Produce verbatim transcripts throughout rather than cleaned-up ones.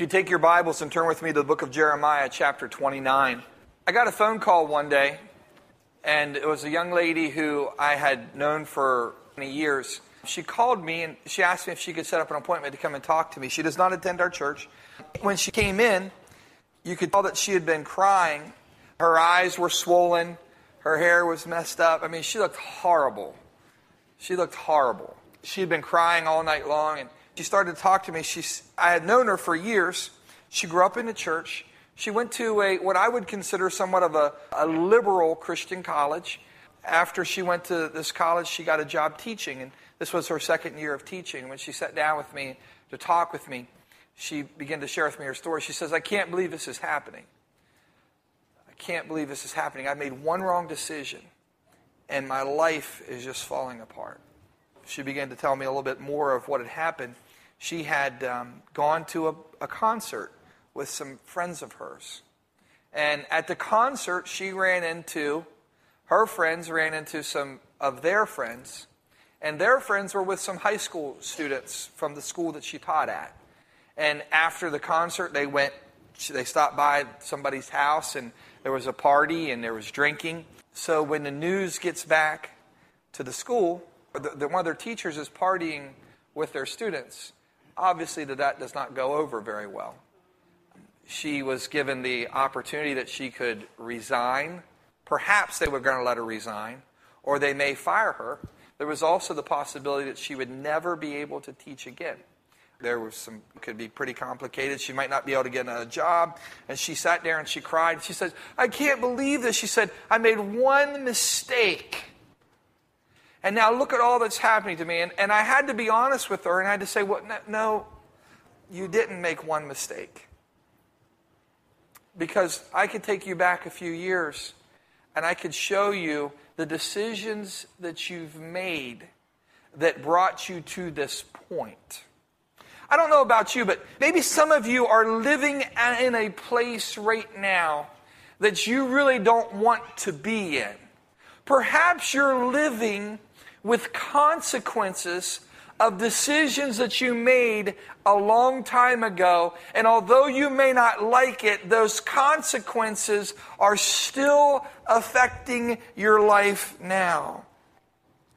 If you take your Bibles and turn with me to the book of Jeremiah, chapter twenty-nine. I got a phone call one day, and it was a young lady who I had known for many years. She called me, and she asked me if she could set up an appointment to come and talk to me. She does not attend our church. When she came in, you could tell that she had been crying. Her eyes were swollen. Her hair was messed up. I mean, she looked horrible. She looked horrible. She had been crying all night long, and she started to talk to me. She, I had known her for years. She grew up in the church. She went to a what I would consider somewhat of a, a liberal Christian college. After she went to this college, she got a job teaching, and this was her second year of teaching. When she sat down with me to talk with me, she began to share with me her story. She says, I can't believe this is happening. I can't believe this is happening. I made one wrong decision, and my life is just falling apart. She began to tell me a little bit more of what had happened. She had um, gone to a, a concert with some friends of hers. And at the concert, she ran into, her friends ran into some of their friends. And their friends were with some high school students from the school that she taught at. And after the concert, they went, they stopped by somebody's house, and there was a party, and there was drinking. So when the news gets back to the school, the, the, one of their teachers is partying with their students. Obviously, that, that does not go over very well. She was given the opportunity that she could resign. Perhaps they were going to let her resign, or they may fire her. There was also the possibility that she would never be able to teach again. There was some, could be pretty complicated. She might not be able to get another job. And she sat there and she cried. She said, I can't believe this. She said, I made one mistake. And now look at all that's happening to me. And, and I had to be honest with her, and I had to say, well, no, you didn't make one mistake. Because I could take you back a few years, and I could show you the decisions that you've made that brought you to this point. I don't know about you, but maybe some of you are living in a place right now that you really don't want to be in. Perhaps you're living with consequences of decisions that you made a long time ago, and although you may not like it, those consequences are still affecting your life now.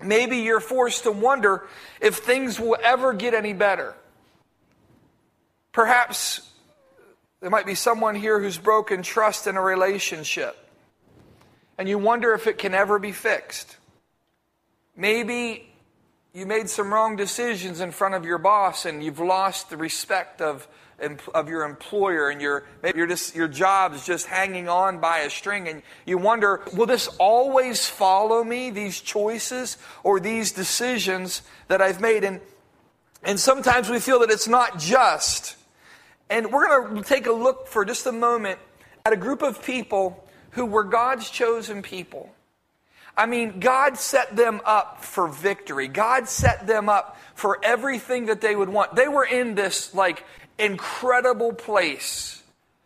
Maybe you're forced to wonder if things will ever get any better. Perhaps there might be someone here who's broken trust in a relationship, and you wonder if it can ever be fixed. Maybe you made some wrong decisions in front of your boss, and you've lost the respect of of your employer, and your maybe you're just, your job's just hanging on by a string, and you wonder, will this always follow me, these choices or these decisions that I've made? And and sometimes we feel that it's not just. And we're going to take a look for just a moment at a group of people who were God's chosen people. I mean, God set them up for victory. God set them up for everything that they would want. They were in this, like, incredible place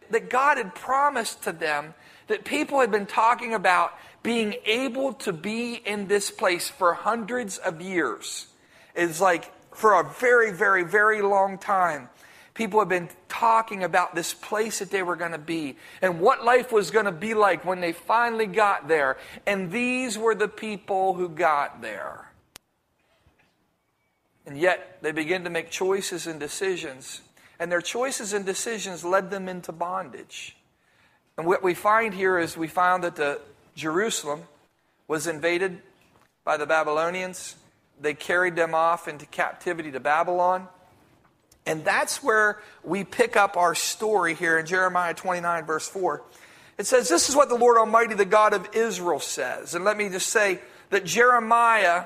that God had promised to them, that people had been talking about being able to be in this place for hundreds of years. It's like, for a very, very, very long time, people have been talking about this place that they were going to be and what life was going to be like when they finally got there. And these were the people who got there. And yet they began to make choices and decisions. And their choices and decisions led them into bondage. And what we find here is we found that the Jerusalem was invaded by the Babylonians. They carried them off into captivity to Babylon. And that's where we pick up our story here in Jeremiah twenty-nine, verse four. It says, this is what the Lord Almighty, the God of Israel, says. And let me just say that Jeremiah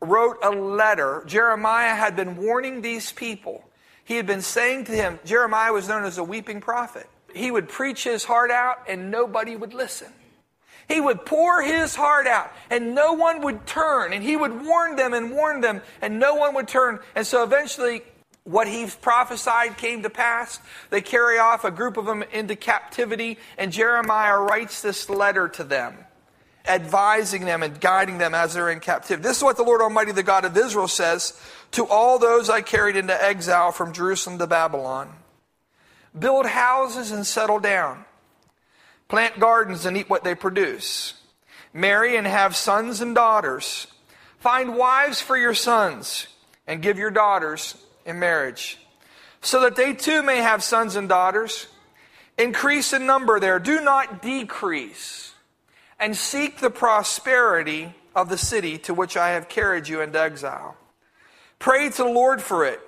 wrote a letter. Jeremiah had been warning these people. He had been saying to him, Jeremiah was known as a weeping prophet. He would preach his heart out and nobody would listen. He would pour his heart out, and no one would turn. And he would warn them and warn them, and no one would turn. And so eventually, what he prophesied came to pass. They carry off a group of them into captivity, and Jeremiah writes this letter to them, advising them and guiding them as they're in captivity. This is what the Lord Almighty, the God of Israel, says to all those I carried into exile from Jerusalem to Babylon. build houses and settle down, plant gardens and eat what they produce, marry and have sons and daughters, find wives for your sons, and give your daughters in marriage, so that they too may have sons and daughters. Increase in number there, do not decrease, and seek the prosperity of the city to which I have carried you into exile. Pray to the Lord for it,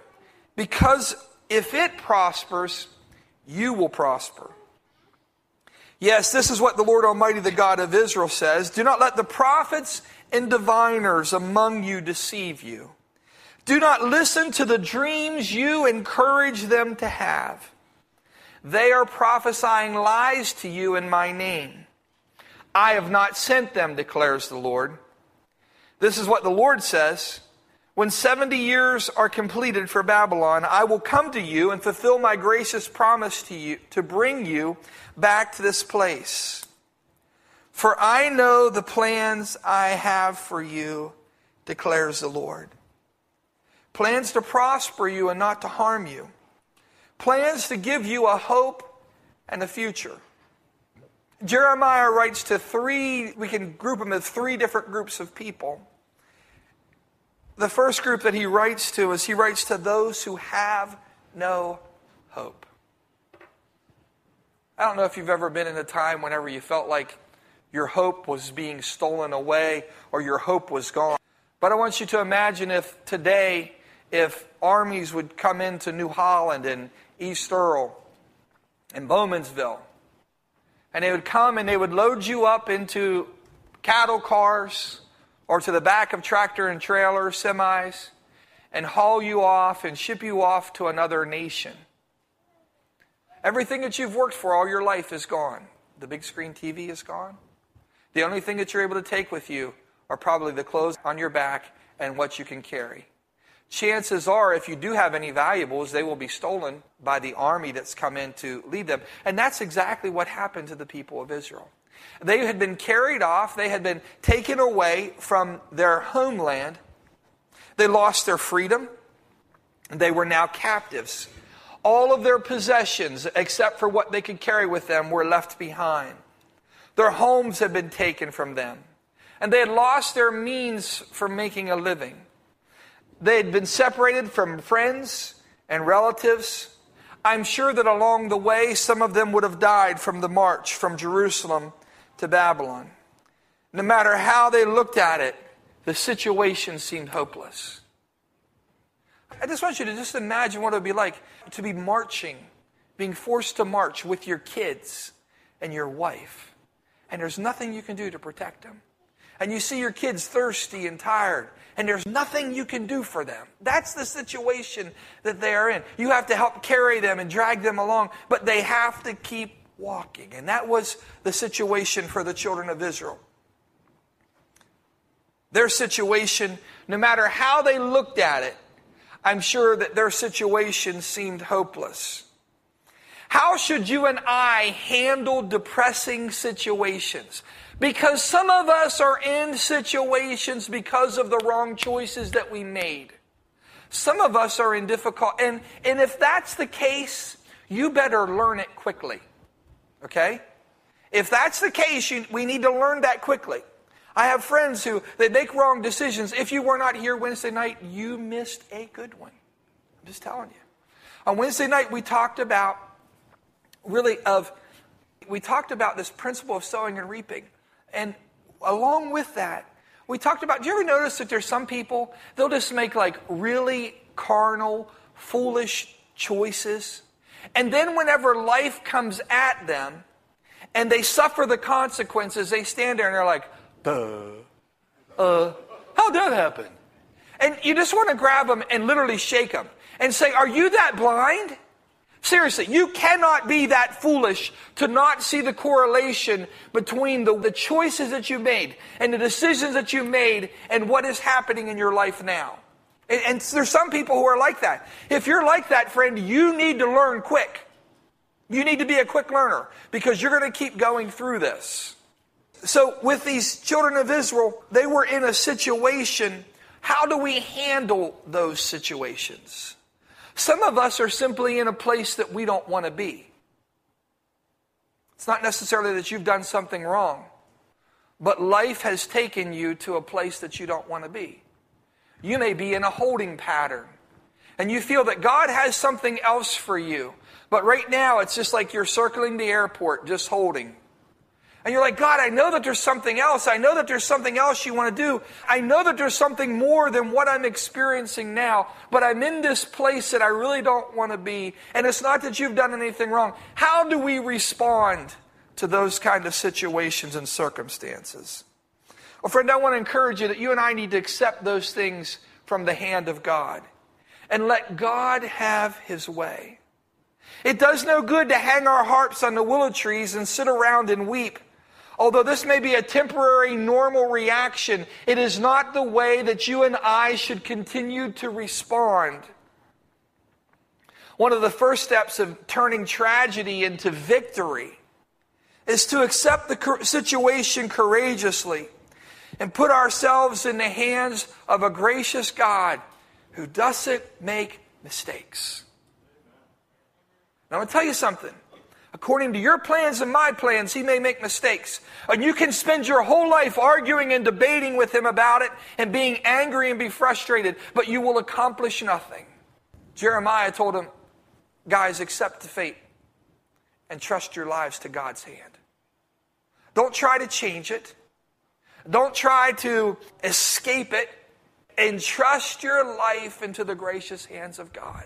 because if it prospers, you will prosper. Yes, this is what the Lord Almighty, the God of Israel, says. Do not let the prophets and diviners among you deceive you. Do not listen to the dreams you encourage them to have. They are prophesying lies to you in my name. I have not sent them, declares the Lord. This is what the Lord says. When seventy years are completed for Babylon, I will come to you and fulfill my gracious promise to you to bring you back to this place. For I know the plans I have for you, declares the Lord. Plans to prosper you and not to harm you. Plans to give you a hope and a future. Jeremiah writes to three, we can group him as three different groups of people. The first group that he writes to is he writes to those who have no hope. I don't know if you've ever been in a time whenever you felt like your hope was being stolen away or your hope was gone. But I want you to imagine if today, if armies would come into New Holland and East Earl and Bowmansville, and they would come and they would load you up into cattle cars, or to the back of tractor and trailer, semis, and haul you off and ship you off to another nation. Everything that you've worked for all your life is gone. The big screen T V is gone. The only thing that you're able to take with you are probably the clothes on your back and what you can carry. Chances are, if you do have any valuables, they will be stolen by the army that's come in to lead them. And that's exactly what happened to the people of Israel. They had been carried off. They had been taken away from their homeland. They lost their freedom. They were now captives. All of their possessions, except for what they could carry with them, were left behind. Their homes had been taken from them. And they had lost their means for making a living. They had been separated from friends and relatives. I'm sure that along the way, some of them would have died from the march from Jerusalem to Babylon. No matter how they looked at it, the situation seemed hopeless. I just want you to just imagine what it would be like to be marching, being forced to march with your kids and your wife, and there's nothing you can do to protect them. And you see your kids thirsty and tired, and there's nothing you can do for them. That's the situation that they are in. You have to help carry them and drag them along, but they have to keep walking. And that was the situation for the children of Israel. Their situation, no matter how they looked at it, I'm sure that their situation seemed hopeless. How should you and I handle depressing situations? Because some of us are in situations because of the wrong choices that we made. Some of us are in difficult, and, and if that's the case, you better learn it quickly. Okay? If that's the case, you, we need to learn that quickly. I have friends who, they make wrong decisions. If you were not here Wednesday night, you missed a good one. I'm just telling you. On Wednesday night, we talked about really of, we talked about this principle of sowing and reaping. And along with that, we talked about, do you ever notice that there's some people, they'll just make like really carnal, foolish choices. And then whenever life comes at them and they suffer the consequences, they stand there and they're like, duh, uh, how'd that happen? And you just want to grab them and literally shake them and say, are you that blind? Seriously, you cannot be that foolish to not see the correlation between the, the choices that you made and the decisions that you made and what is happening in your life now. And, and there's some people who are like that. If you're like that, friend, you need to learn quick. You need to be a quick learner because you're going to keep going through this. So with these children of Israel, they were in a situation. How do we handle those situations? Some of us are simply in a place that we don't want to be. It's not necessarily that you've done something wrong, but life has taken you to a place that you don't want to be. You may be in a holding pattern, and you feel that God has something else for you. But right now, it's just like you're circling the airport, just holding. And you're like, God, I know that there's something else. I know that there's something else you want to do. I know that there's something more than what I'm experiencing now. But I'm in this place that I really don't want to be. And it's not that you've done anything wrong. How do we respond to those kind of situations and circumstances? Well, friend, I want to encourage you that you and I need to accept those things from the hand of God. And let God have his way. It does no good to hang our harps on the willow trees and sit around and weep. Although this may be a temporary, normal reaction, it is not the way that you and I should continue to respond. One of the first steps of turning tragedy into victory is to accept the situation courageously and put ourselves in the hands of a gracious God who doesn't make mistakes. Now, I'm going to tell you something. According to your plans and my plans, he may make mistakes. And you can spend your whole life arguing and debating with him about it and being angry and be frustrated, but you will accomplish nothing. Jeremiah told him, guys, accept the fate and trust your lives to God's hand. Don't try to change it. Don't try to escape it. Entrust your life into the gracious hands of God.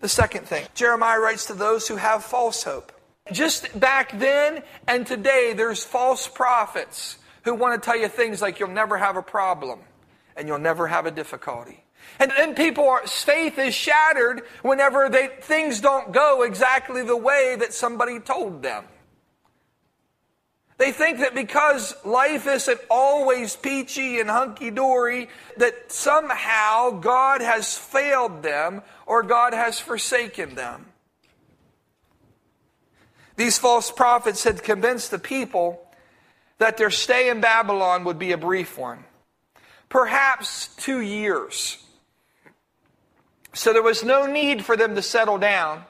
The second thing, Jeremiah writes to those who have false hope. Just back then and today, there's false prophets who want to tell you things like you'll never have a problem and you'll never have a difficulty. And then people's faith is shattered whenever they, things don't go exactly the way that somebody told them. They think that because life isn't always peachy and hunky-dory, that somehow God has failed them or God has forsaken them. These false prophets had convinced the people that their stay in Babylon would be a brief one, perhaps two years. So there was no need for them to settle down.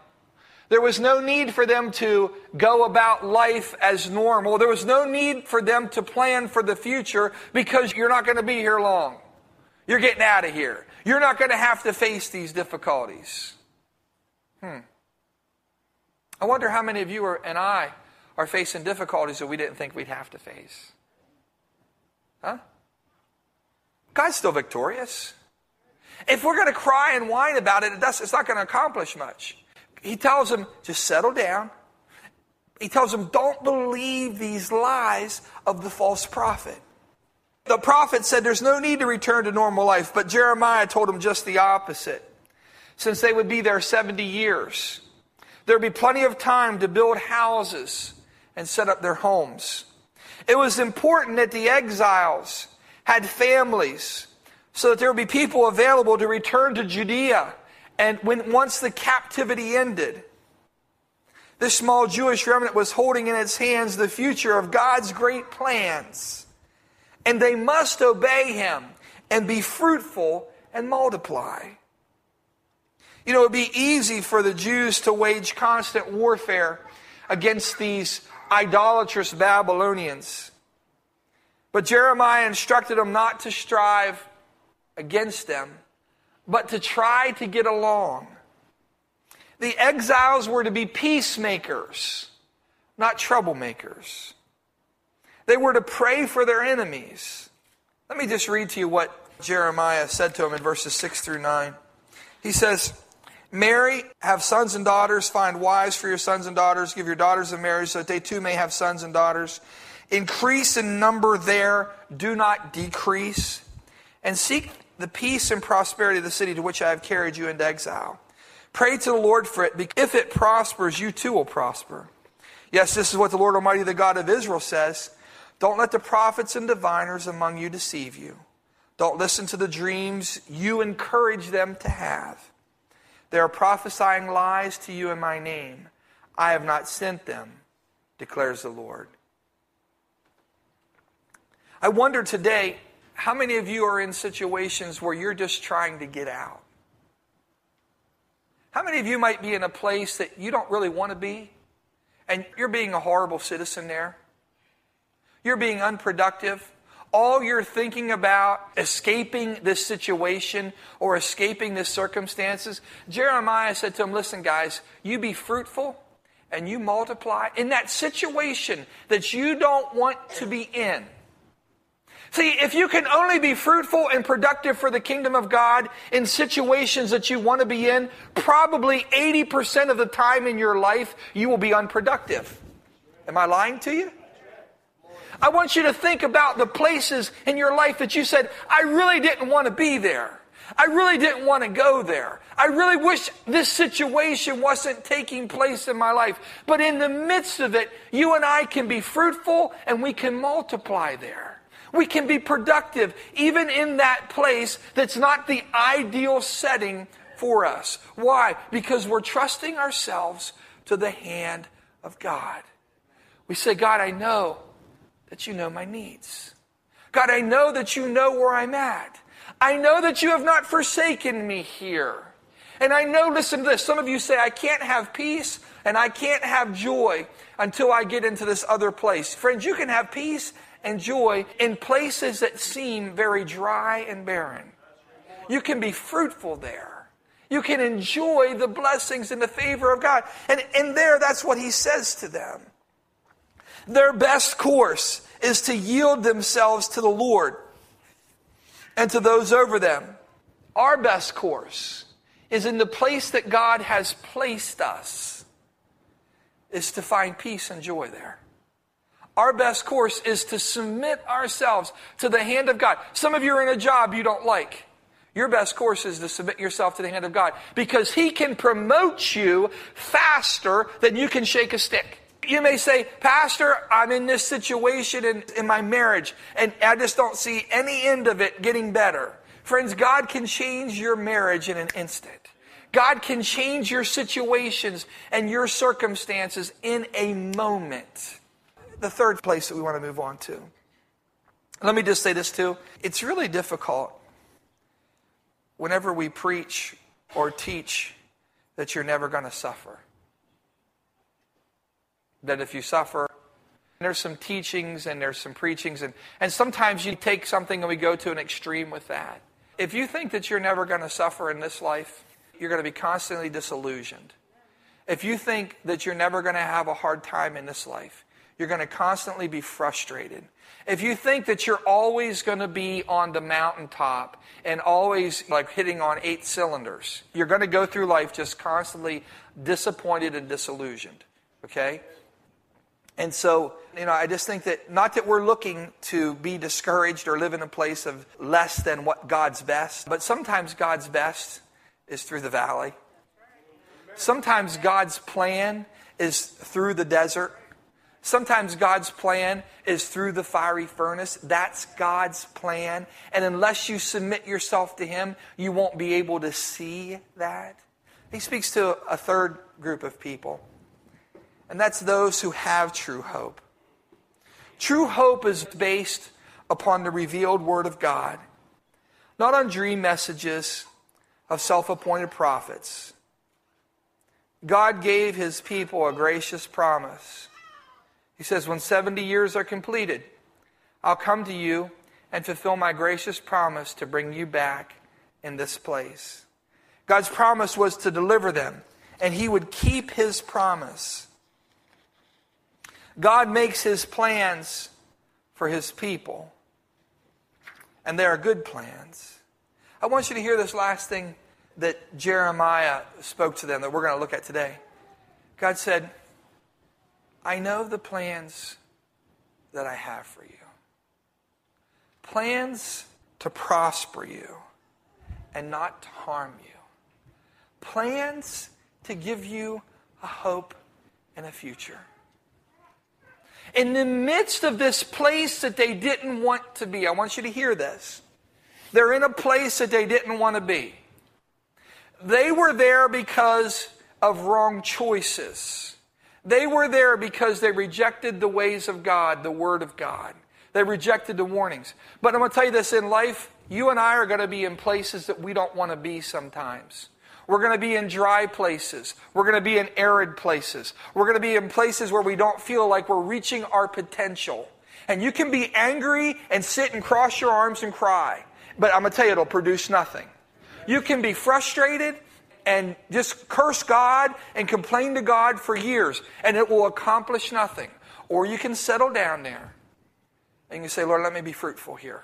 There was no need for them to go about life as normal. There was no need for them to plan for the future because you're not going to be here long. You're getting out of here. You're not going to have to face these difficulties. Hmm. I wonder how many of you are, and I are facing difficulties that we didn't think we'd have to face. Huh? God's still victorious. If we're going to cry and whine about it, it does, it's not going to accomplish much. He tells them, just settle down. He tells them, don't believe these lies of the false prophet. The prophet said there's no need to return to normal life, but Jeremiah told them just the opposite. Since they would be there seventy years, there'd be plenty of time to build houses and set up their homes. It was important that the exiles had families so that there would be people available to return to Judea. And when once the captivity ended, this small Jewish remnant was holding in its hands the future of God's great plans. And they must obey him and be fruitful and multiply. You know, it would be easy for the Jews to wage constant warfare against these idolatrous Babylonians. But Jeremiah instructed them not to strive against them, but to try to get along. The exiles were to be peacemakers, not troublemakers. They were to pray for their enemies. Let me just read to you what Jeremiah said to him in verses six through nine. He says, marry, have sons and daughters, find wives for your sons and daughters, give your daughters in marriage so that they too may have sons and daughters. Increase in number there, do not decrease. And seek the peace and prosperity of the city to which I have carried you into exile. Pray to the Lord for it. If it prospers, you too will prosper. Yes, this is what the Lord Almighty, the God of Israel, says. Don't let the prophets and diviners among you deceive you. Don't listen to the dreams you encourage them to have. They are prophesying lies to you in my name. I have not sent them, declares the Lord. I wonder today, how many of you are in situations where you're just trying to get out? How many of you might be in a place that you don't really want to be, and you're being a horrible citizen there? You're being unproductive. All you're thinking about escaping this situation or escaping this circumstances. Jeremiah said to him, listen, guys, you be fruitful and you multiply in that situation that you don't want to be in. See, if you can only be fruitful and productive for the kingdom of God in situations that you want to be in, probably eighty percent of the time in your life, you will be unproductive. Am I lying to you? I want you to think about the places in your life that you said, I really didn't want to be there. I really didn't want to go there. I really wish this situation wasn't taking place in my life. But in the midst of it, you and I can be fruitful and we can multiply there. We can be productive even in that place that's not the ideal setting for us. Why? Because we're trusting ourselves to the hand of God. We say, God, I know that you know my needs. God, I know that you know where I'm at. I know that you have not forsaken me here. And I know, listen to this, some of you say, I can't have peace and I can't have joy until I get into this other place. Friends, you can have peace and joy in places that seem very dry and barren. You can be fruitful there. You can enjoy the blessings and the favor of God. And, and there, that's what he says to them. Their best course is to yield themselves to the Lord and to those over them. Our best course is in the place that God has placed us, is to find peace and joy there. Our best course is to submit ourselves to the hand of God. Some of you are in a job you don't like. Your best course is to submit yourself to the hand of God because he can promote you faster than you can shake a stick. You may say, Pastor, I'm in this situation in, in my marriage and I just don't see any end of it getting better. Friends, God can change your marriage in an instant. God can change your situations and your circumstances in a moment. The third place that we want to move on to. Let me just say this too. It's really difficult whenever we preach or teach that you're never going to suffer. That if you suffer, there's some teachings and there's some preachings. And, and sometimes you take something and we go to an extreme with that. If you think that you're never going to suffer in this life, you're going to be constantly disillusioned. If you think that you're never going to have a hard time in this life, you're going to constantly be frustrated. If you think that you're always going to be on the mountaintop and always like hitting on eight cylinders, you're going to go through life just constantly disappointed and disillusioned. Okay? And so, you know, I just think that not that we're looking to be discouraged or live in a place of less than what God's best, but sometimes God's best is through the valley. Sometimes God's plan is through the desert. Sometimes God's plan is through the fiery furnace. That's God's plan. And unless you submit yourself to him, you won't be able to see that. He speaks to a third group of people. And that's those who have true hope. True hope is based upon the revealed word of God, not on dream messages of self-appointed prophets. God gave his people a gracious promise. He says, when seventy years are completed, I'll come to you and fulfill my gracious promise to bring you back in this place. God's promise was to deliver them, and he would keep his promise. God makes his plans for his people. And they are good plans. I want you to hear this last thing that Jeremiah spoke to them that we're going to look at today. God said, I know the plans that I have for you. Plans to prosper you and not to harm you. Plans to give you a hope and a future. In the midst of this place that they didn't want to be, I want you to hear this. They're in a place that they didn't want to be. They were there because of wrong choices. They were there because they rejected the ways of God, the word of God. They rejected the warnings. But I'm going to tell you this, in life, you and I are going to be in places that we don't want to be sometimes. We're going to be in dry places. We're going to be in arid places. We're going to be in places where we don't feel like we're reaching our potential. And you can be angry and sit and cross your arms and cry. But I'm going to tell you, it'll produce nothing. You can be frustrated and just curse God and complain to God for years, and it will accomplish nothing. Or you can settle down there and you say, Lord, let me be fruitful here.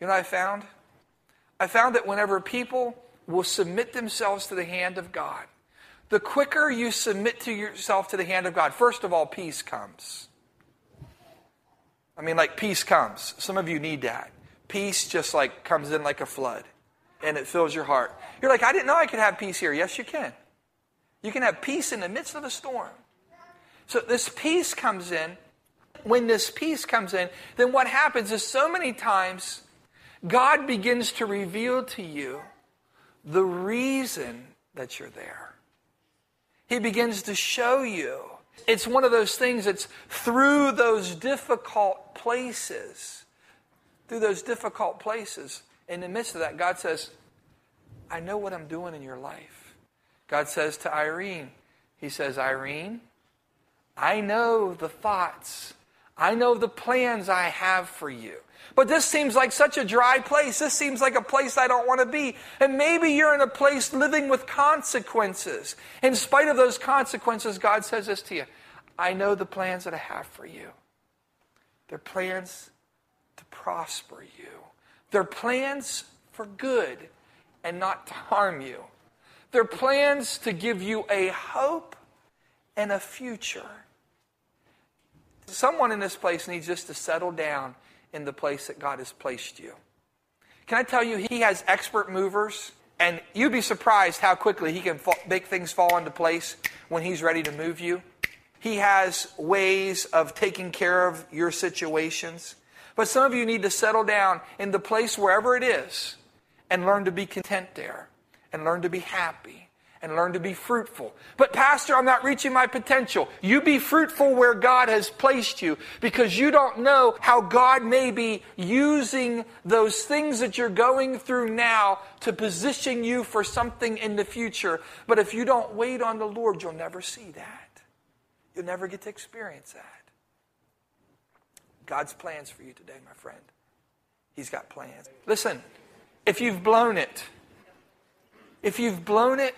You know what I found? I found that whenever people will submit themselves to the hand of God, the quicker you submit to yourself to the hand of God, first of all, peace comes. I mean, like peace comes. Some of you need that. Peace just like comes in like a flood, and it fills your heart. You're like, I didn't know I could have peace here. Yes, you can. You can have peace in the midst of a storm. So this peace comes in. When this peace comes in, then what happens is so many times God begins to reveal to you the reason that you're there. He begins to show you. It's one of those things that's through those difficult places, through those difficult places, in the midst of that, God says, I know what I'm doing in your life. God says to Irene, he says, Irene, I know the thoughts. I know the plans I have for you. But this seems like such a dry place. This seems like a place I don't want to be. And maybe you're in a place living with consequences. In spite of those consequences, God says this to you. I know the plans that I have for you. They're plans to prosper you. They're plans for good and not to harm you. They're plans to give you a hope and a future. Someone in this place needs just to settle down in the place that God has placed you. Can I tell you, he has expert movers, and you'd be surprised how quickly he can fall, make things fall into place when he's ready to move you. He has ways of taking care of your situations. But some of you need to settle down in the place wherever it is and learn to be content there and learn to be happy and learn to be fruitful. But Pastor, I'm not reaching my potential. You be fruitful where God has placed you, because you don't know how God may be using those things that you're going through now to position you for something in the future. But if you don't wait on the Lord, you'll never see that. You'll never get to experience that. God's plans for you today, my friend. He's got plans. Listen, if you've blown it, if you've blown it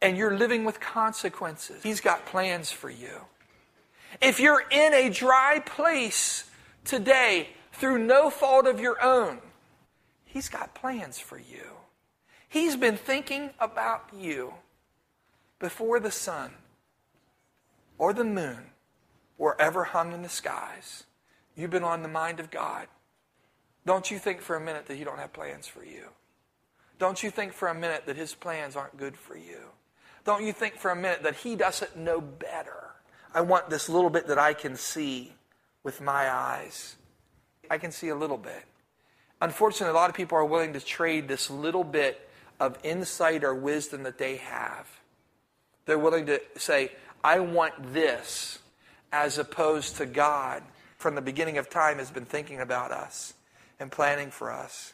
and you're living with consequences, he's got plans for you. If you're in a dry place today through no fault of your own, he's got plans for you. He's been thinking about you before the sun or the moon were ever hung in the skies. You've been on the mind of God. Don't you think for a minute that he don't have plans for you. Don't you think for a minute that his plans aren't good for you. Don't you think for a minute that he doesn't know better. I want this little bit that I can see with my eyes. I can see a little bit. Unfortunately, a lot of people are willing to trade this little bit of insight or wisdom that they have. They're willing to say, I want this, as opposed to God, from the beginning of time, has been thinking about us and planning for us,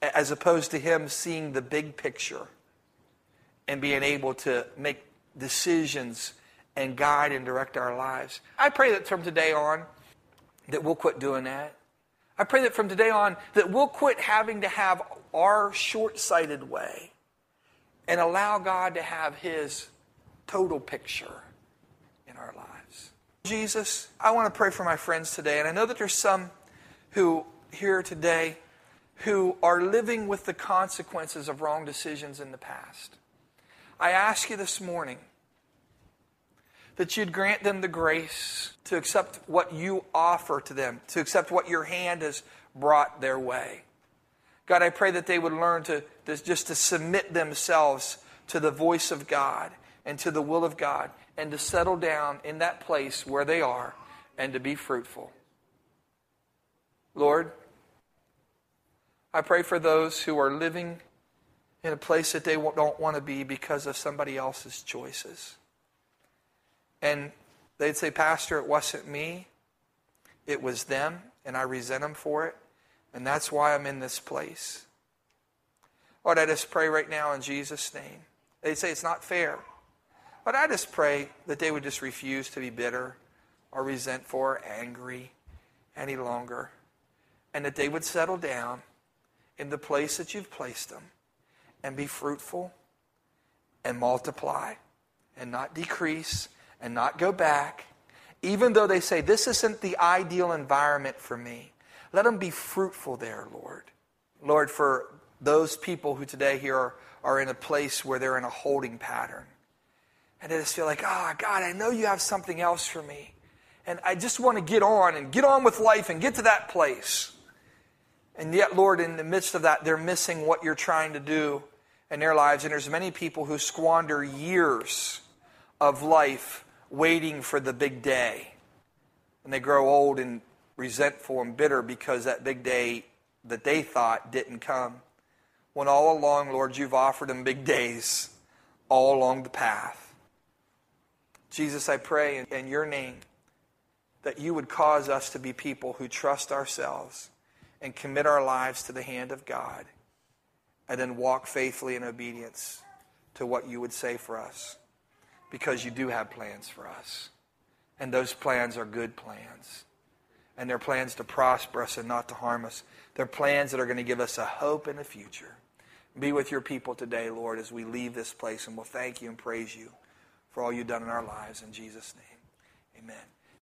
as opposed to him seeing the big picture and being able to make decisions and guide and direct our lives. I pray that from today on that we'll quit doing that. I pray that from today on that we'll quit having to have our short-sighted way and allow God to have his total picture in our lives. Jesus, I want to pray for my friends today. And I know that there's some who here today who are living with the consequences of wrong decisions in the past. I ask you this morning that you'd grant them the grace to accept what you offer to them, to accept what your hand has brought their way. God, I pray that they would learn to, to just to submit themselves to the voice of God and to the will of God, and to settle down in that place where they are and to be fruitful. Lord, I pray for those who are living in a place that they don't want to be because of somebody else's choices. And they'd say, Pastor, it wasn't me. It was them, and I resent them for it. And that's why I'm in this place. Lord, I just pray right now in Jesus' name They say it's not fair. But I just pray that they would just refuse to be bitter or resentful or angry any longer, and that they would settle down in the place that you've placed them and be fruitful and multiply and not decrease and not go back. Even though they say, this isn't the ideal environment for me, let them be fruitful there, Lord. Lord, for those people who today here are, are in a place where they're in a holding pattern, and they just feel like, ah, oh, God, I know you have something else for me, and I just want to get on and get on with life and get to that place. And yet, Lord, in the midst of that, they're missing what you're trying to do in their lives. And there's many people who squander years of life waiting for the big day. And they grow old and resentful and bitter because that big day that they thought didn't come. When all along, Lord, you've offered them big days all along the path. Jesus, I pray in your name that you would cause us to be people who trust ourselves and commit our lives to the hand of God, and then walk faithfully in obedience to what you would say for us, because you do have plans for us. And those plans are good plans. And they're plans to prosper us and not to harm us. They're plans that are going to give us a hope and a future. Be with your people today, Lord, as we leave this place, and we'll thank you and praise you for all you've done in our lives. In Jesus' name, amen.